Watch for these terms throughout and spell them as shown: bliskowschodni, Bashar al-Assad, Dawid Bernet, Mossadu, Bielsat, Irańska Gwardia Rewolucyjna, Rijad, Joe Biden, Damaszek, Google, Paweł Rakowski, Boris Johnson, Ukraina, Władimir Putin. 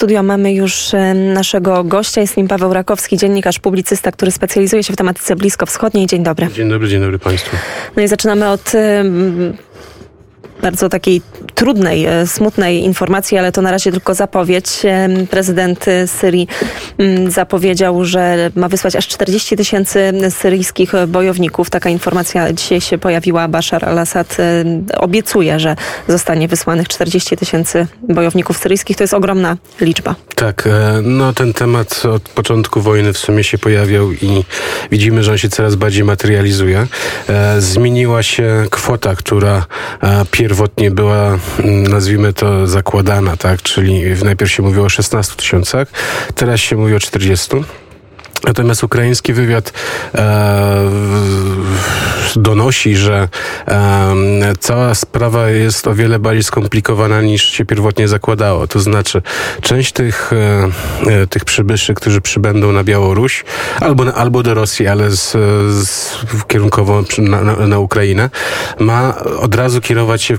studio mamy już naszego gościa. Jest nim Paweł Rakowski, dziennikarz, publicysta, który specjalizuje się w tematyce bliskowschodniej. Dzień dobry. Dzień dobry Państwu. No i zaczynamy od bardzo takiej trudnej, smutnej informacji, ale to na razie tylko zapowiedź. Prezydent Syrii zapowiedział, że ma wysłać aż 40 000 syryjskich bojowników. Taka informacja dzisiaj się pojawiła. Bashar al-Assad obiecuje, że zostanie wysłanych 40 000 bojowników syryjskich. To jest ogromna liczba. Tak, no ten temat od początku wojny w sumie się pojawiał i widzimy, że on się coraz bardziej materializuje. Zmieniła się kwota, która pierwotnie była, nazwijmy to, zakładana, tak? Czyli najpierw się mówiło o 16 000, teraz się mówi o 40. Natomiast ukraiński wywiad donosi, że cała sprawa jest o wiele bardziej skomplikowana niż się pierwotnie zakładało. To znaczy, część tych przybyszy, którzy przybędą na Białoruś albo do Rosji, ale kierunkowo na Ukrainę, ma od razu kierować się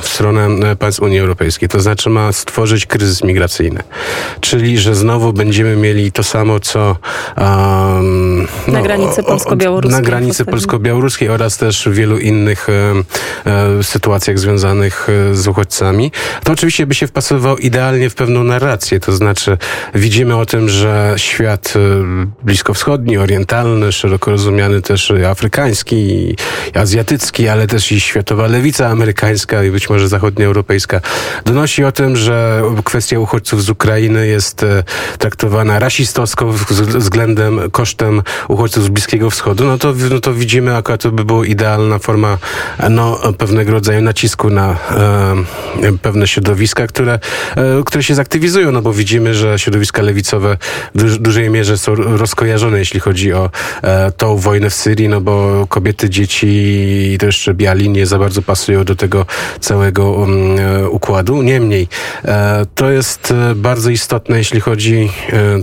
w stronę państw Unii Europejskiej. To znaczy ma stworzyć kryzys migracyjny. Czyli, że znowu będziemy mieli to samo, co na granicy polsko-białoruskiej. Na granicy polsko-białoruskiej oraz też w wielu innych sytuacjach związanych z uchodźcami. To oczywiście by się wpasowało idealnie w pewną narrację, to znaczy widzimy o tym, że świat bliskowschodni, orientalny, szeroko rozumiany też afrykański i azjatycki, ale też i światowa lewica amerykańska i być może zachodnioeuropejska donosi o tym, że kwestia uchodźców z Ukrainy jest traktowana rasistowsko względem kosztem uchodźców z Bliskiego Wschodu, no to widzimy, jaka to by była idealna forma pewnego rodzaju nacisku na pewne środowiska, które się zaktywizują, bo widzimy, że środowiska lewicowe w dużej mierze są rozkojarzone, jeśli chodzi o tą wojnę w Syrii, bo kobiety, dzieci i to jeszcze biali nie za bardzo pasują do tego całego układu. Niemniej to jest bardzo istotne, jeśli chodzi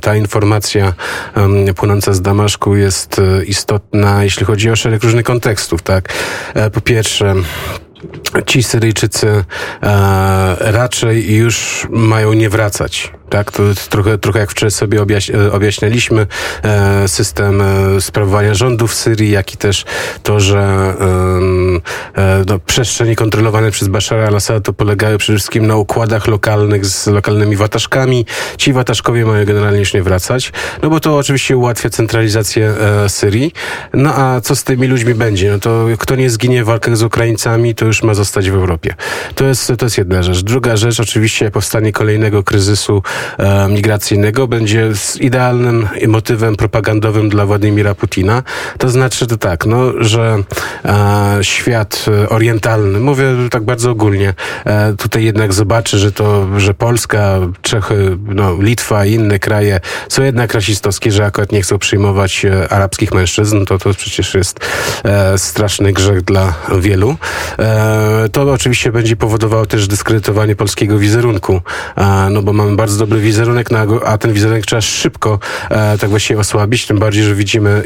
ta informacja płynąca z Damaszku jest istotna, jeśli chodzi o szereg różnych kontekstów, tak? Po pierwsze, ci Syryjczycy raczej już mają nie wracać. Tak, to trochę jak wczoraj sobie objaśnialiśmy system sprawowania rządu w Syrii, jak i też to, że przestrzenie kontrolowane przez Bashara al-Assada to polegają przede wszystkim na układach lokalnych z lokalnymi wataszkami. Ci wataszkowie mają generalnie już nie wracać, bo to oczywiście ułatwia centralizację Syrii. No a co z tymi ludźmi będzie? No to kto nie zginie w walkach z Ukraińcami, to już ma zostać w Europie. To jest jedna rzecz. Druga rzecz, oczywiście powstanie kolejnego kryzysu migracyjnego będzie idealnym motywem propagandowym dla Władimira Putina. To znaczy to tak, że świat orientalny, mówię tak bardzo ogólnie, tutaj jednak zobaczy, że Polska, Czechy, Litwa i inne kraje są jednak rasistowskie, że akurat nie chcą przyjmować arabskich mężczyzn, to przecież jest straszny grzech dla wielu. To oczywiście będzie powodowało też dyskredytowanie polskiego wizerunku, bo mamy bardzo dobry wizerunek, a ten wizerunek trzeba szybko tak właściwie osłabić, tym bardziej, że widzimy,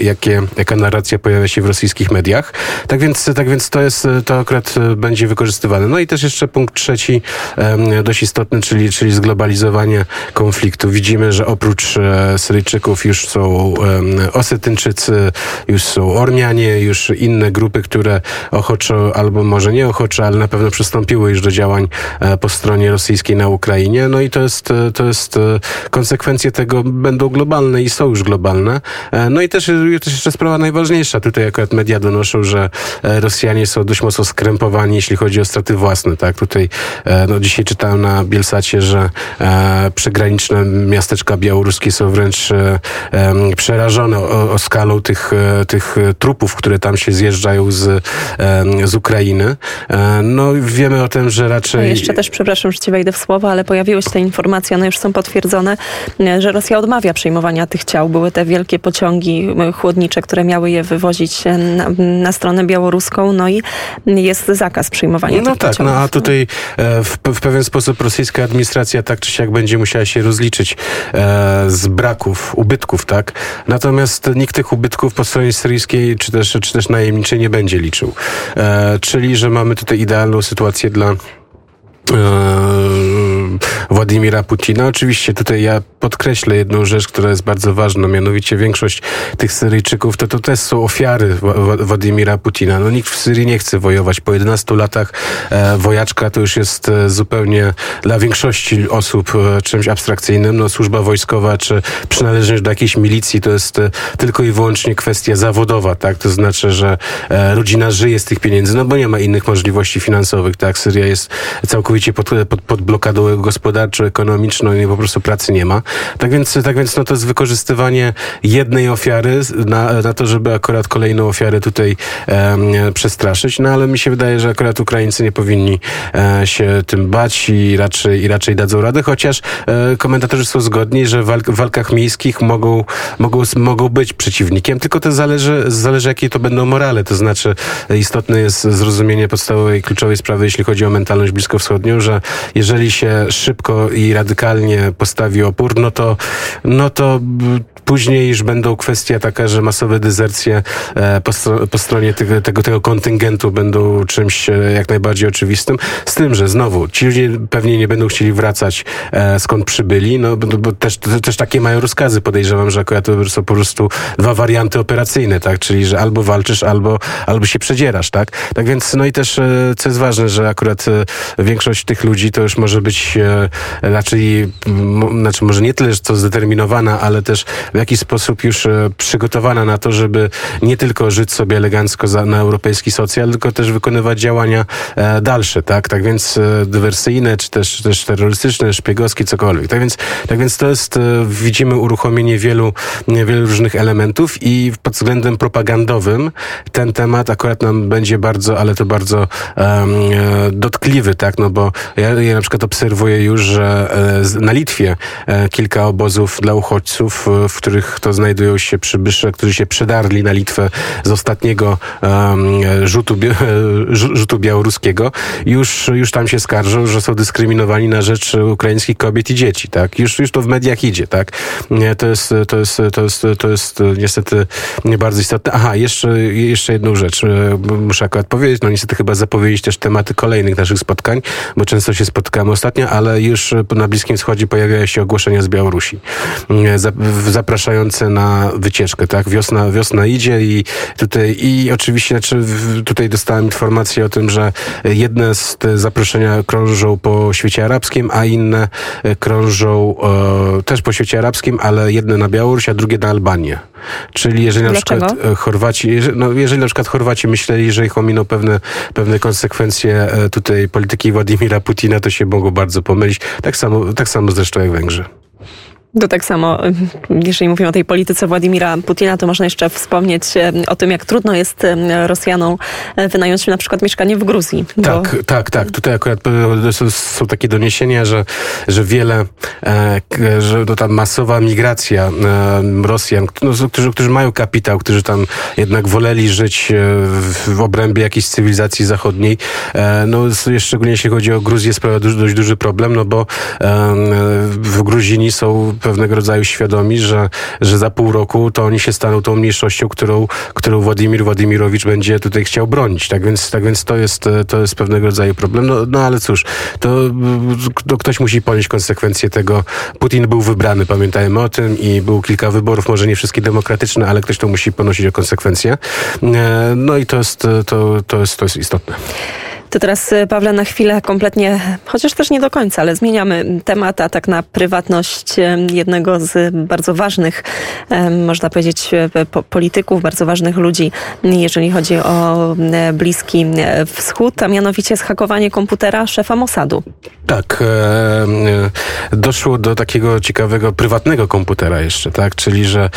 jaka narracja pojawia się w rosyjskich mediach. Tak więc to akurat będzie wykorzystywane. No i też jeszcze punkt trzeci, dość istotny, czyli zglobalizowanie konfliktu. Widzimy, że oprócz Syryjczyków już są Osetyńczycy, już są Ormianie, już inne grupy, które ochoczo albo może nieochoczo, ale na pewno przystąpiły już do działań po stronie rosyjskiej na Ukrainie. No i to jest konsekwencje tego będą globalne i są już globalne. No i też jeszcze sprawa najważniejsza. Tutaj akurat media donoszą, że Rosjanie są dość mocno skrępowani, jeśli chodzi o straty własne. Tak? Tutaj dzisiaj czytałem na Bielsacie, że przygraniczne miasteczka białoruskie są wręcz przerażone skalą tych trupów, które tam się zjeżdżają z Ukrainy. Wiemy o tym, że raczej... Jeszcze też, przepraszam, że ci wejdę w słowo, ale pojawiły się te informacje, one już są potwierdzone, że Rosja odmawia przyjmowania tych ciał. Były te wielkie pociągi chłodnicze, które miały je wywozić na stronę białoruską, i jest zakaz przyjmowania tych pociągów. No tak, a tutaj w pewien sposób rosyjska administracja tak czy siak będzie musiała się rozliczyć z braków, ubytków, tak? Natomiast nikt tych ubytków po stronie syryjskiej czy też najemniczej nie będzie liczył. Czyli, że mamy tutaj idealną sytuację dla Władimira Putina. Oczywiście tutaj ja podkreślę jedną rzecz, która jest bardzo ważna, mianowicie większość tych Syryjczyków to też są ofiary Władimira Putina. No nikt w Syrii nie chce wojować. Po 11 latach wojaczka to już jest zupełnie dla większości osób czymś abstrakcyjnym. No służba wojskowa czy przynależność do jakiejś milicji to jest tylko i wyłącznie kwestia zawodowa, tak? To znaczy, że rodzina żyje z tych pieniędzy, no bo nie ma innych możliwości finansowych, tak? Syria jest całkowicie pod blokadą gospodarczą, ekonomiczną i po prostu pracy nie ma. Tak więc no to jest wykorzystywanie jednej ofiary na to, żeby akurat kolejną ofiarę tutaj przestraszyć, no ale mi się wydaje, że akurat Ukraińcy nie powinni się tym bać i raczej dadzą radę, chociaż komentatorzy są zgodni, że w walkach miejskich mogą być przeciwnikiem, tylko to zależy jakie to będą morale, to znaczy istotne jest zrozumienie podstawowej, kluczowej sprawy, jeśli chodzi o mentalność bliskowschodnią, że jeżeli się szybko i radykalnie postawi opór, no to później już będą kwestia taka, że masowe dezercje po stronie tego kontyngentu będą czymś jak najbardziej oczywistym. Z tym, że znowu ci ludzie pewnie nie będą chcieli wracać skąd przybyli, no bo też takie mają rozkazy. Podejrzewam, że akurat to są po prostu dwa warianty operacyjne, tak? Czyli, że albo walczysz, albo się przedzierasz, tak? Tak więc, no i też, co jest ważne, że akurat większość tych ludzi to już może być raczej, znaczy może nie tyle, że to zdeterminowana, ale też w jakiś sposób już przygotowana na to, żeby nie tylko żyć sobie elegancko na europejski socjal, tylko też wykonywać działania dalsze, tak? Tak więc dywersyjne, czy też terrorystyczne, szpiegowskie, cokolwiek. Tak więc to jest, widzimy uruchomienie wielu różnych elementów i pod względem propagandowym ten temat akurat nam będzie bardzo, ale to bardzo dotkliwy, tak? No bo ja na przykład obserwuję już, że na Litwie kilka obozów dla uchodźców, w których to znajdują się przybysze, którzy się przedarli na Litwę z ostatniego rzutu białoruskiego, już tam się skarżą, że są dyskryminowani na rzecz ukraińskich kobiet i dzieci, tak? Już to w mediach idzie, tak? To jest niestety nie bardzo istotne. Aha, jeszcze jedną rzecz muszę akurat powiedzieć, no niestety chyba zapowiedzieć też tematy kolejnych naszych spotkań, bo często się spotkamy ostatnio, ale już na Bliskim Wschodzie pojawiają się ogłoszenia z Białorusi zapraszające na wycieczkę, tak? Wiosna idzie i tutaj, i oczywiście, znaczy tutaj dostałem informację o tym, że jedne z te zaproszenia krążą po świecie arabskim, a inne krążą też po świecie arabskim, ale jedne na Białoruś, a drugie na Albanię. Czyli jeżeli na przykład Chorwaci, jeżeli na przykład Chorwaci myśleli, że ich ominą pewne konsekwencje tutaj polityki Władimira Putina, to się mogą bardzo pomylić. Tak samo zresztą jak Węgrzy. To tak samo, jeżeli mówimy o tej polityce Władimira Putina, to można jeszcze wspomnieć o tym, jak trudno jest Rosjanom wynająć na przykład mieszkanie w Gruzji. Bo... Tak. Tutaj akurat są takie doniesienia, że wiele, że to tam masowa migracja Rosjan, którzy mają kapitał, którzy tam jednak woleli żyć w obrębie jakiejś cywilizacji zachodniej. No szczególnie jeśli chodzi o Gruzję, sprawia dość duży problem, no bo Gruzini są pewnego rodzaju świadomi, że za pół roku to oni się staną tą mniejszością, którą Władimirowicz będzie tutaj chciał bronić. Tak więc to jest pewnego rodzaju problem. No ale cóż, to ktoś musi ponieść konsekwencje tego. Putin był wybrany, pamiętajmy o tym, i było kilka wyborów, może nie wszystkie demokratyczne, ale ktoś to musi ponosić konsekwencje. No i to jest istotne. To teraz, Pawle, na chwilę kompletnie, chociaż też nie do końca, ale zmieniamy temat, atak na prywatność jednego z bardzo ważnych, można powiedzieć, polityków, bardzo ważnych ludzi, jeżeli chodzi o Bliski Wschód, a mianowicie zhakowanie komputera szefa Mossadu. Tak, doszło do takiego ciekawego prywatnego komputera jeszcze, tak? Czyli, że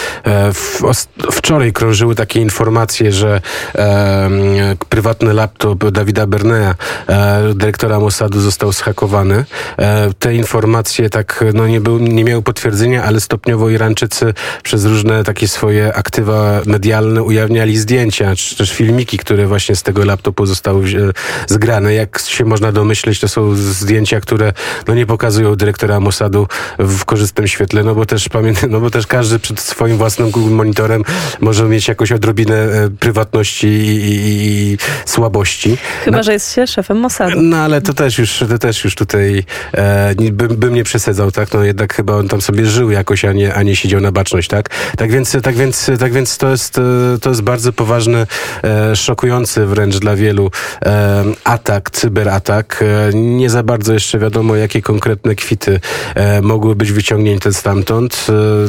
wczoraj krążyły takie informacje, że prywatny laptop Dawida Berneta, dyrektora Mossadu, został zhakowany. Te informacje tak nie miały potwierdzenia, ale stopniowo Irańczycy przez różne takie swoje aktywa medialne ujawniali zdjęcia, czy też filmiki, które właśnie z tego laptopu zostały zgrane. Jak się można domyśleć, to są zdjęcia, które nie pokazują dyrektora Mossadu w korzystnym świetle, bo też każdy przed swoim własnym Google monitorem może mieć jakąś odrobinę prywatności i słabości. Chyba, że jest się szefem Mossadu. No ale to też już tutaj bym nie przesadzał, tak? No jednak chyba on tam sobie żył jakoś, a nie siedział na baczność, tak? Tak więc to jest bardzo poważny, szokujący wręcz dla wielu atak, cyberatak. Nie za bardzo jeszcze wiadomo, jakie konkretne kwity mogły być wyciągnięte stamtąd.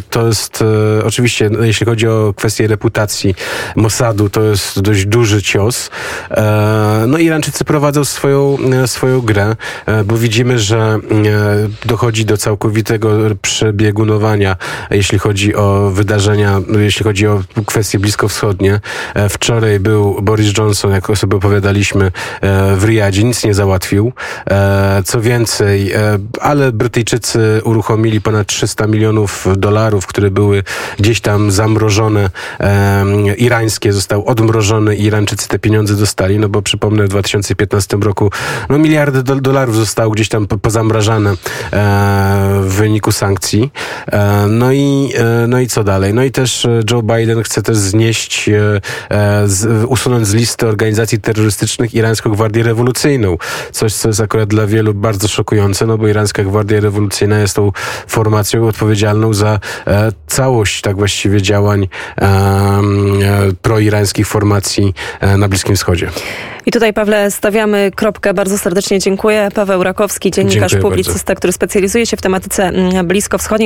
To jest oczywiście, jeśli chodzi o kwestię reputacji Mossadu, to jest dość duży cios. No Irańczycy prowadzą swoją grę, bo widzimy, że dochodzi do całkowitego przebiegunowania, jeśli chodzi o wydarzenia, jeśli chodzi o kwestie bliskowschodnie. Wczoraj był Boris Johnson, jak sobie opowiadaliśmy, w Rijadzie, nic nie załatwił. Co więcej, ale Brytyjczycy uruchomili ponad $300 milionów, które były gdzieś tam zamrożone, irańskie, został odmrożony i Irańczycy te pieniądze dostali, no bo przypomnę, w 2015 roku miliardy dolarów zostało gdzieś tam pozamrażane w wyniku sankcji. No i co dalej? No i też Joe Biden chce też znieść, usunąć z listy organizacji terrorystycznych Irańską Gwardię Rewolucyjną. Coś, co jest akurat dla wielu bardzo szokujące, no bo Irańska Gwardia Rewolucyjna jest tą formacją odpowiedzialną za całość tak właściwie działań proirańskich formacji na Bliskim Wschodzie. I tutaj, Pawle, stawiamy kropkę. Bardzo serdecznie dziękuję. Paweł Rakowski, dziennikarz, publicysta, który specjalizuje się w tematyce bliskowschodniej.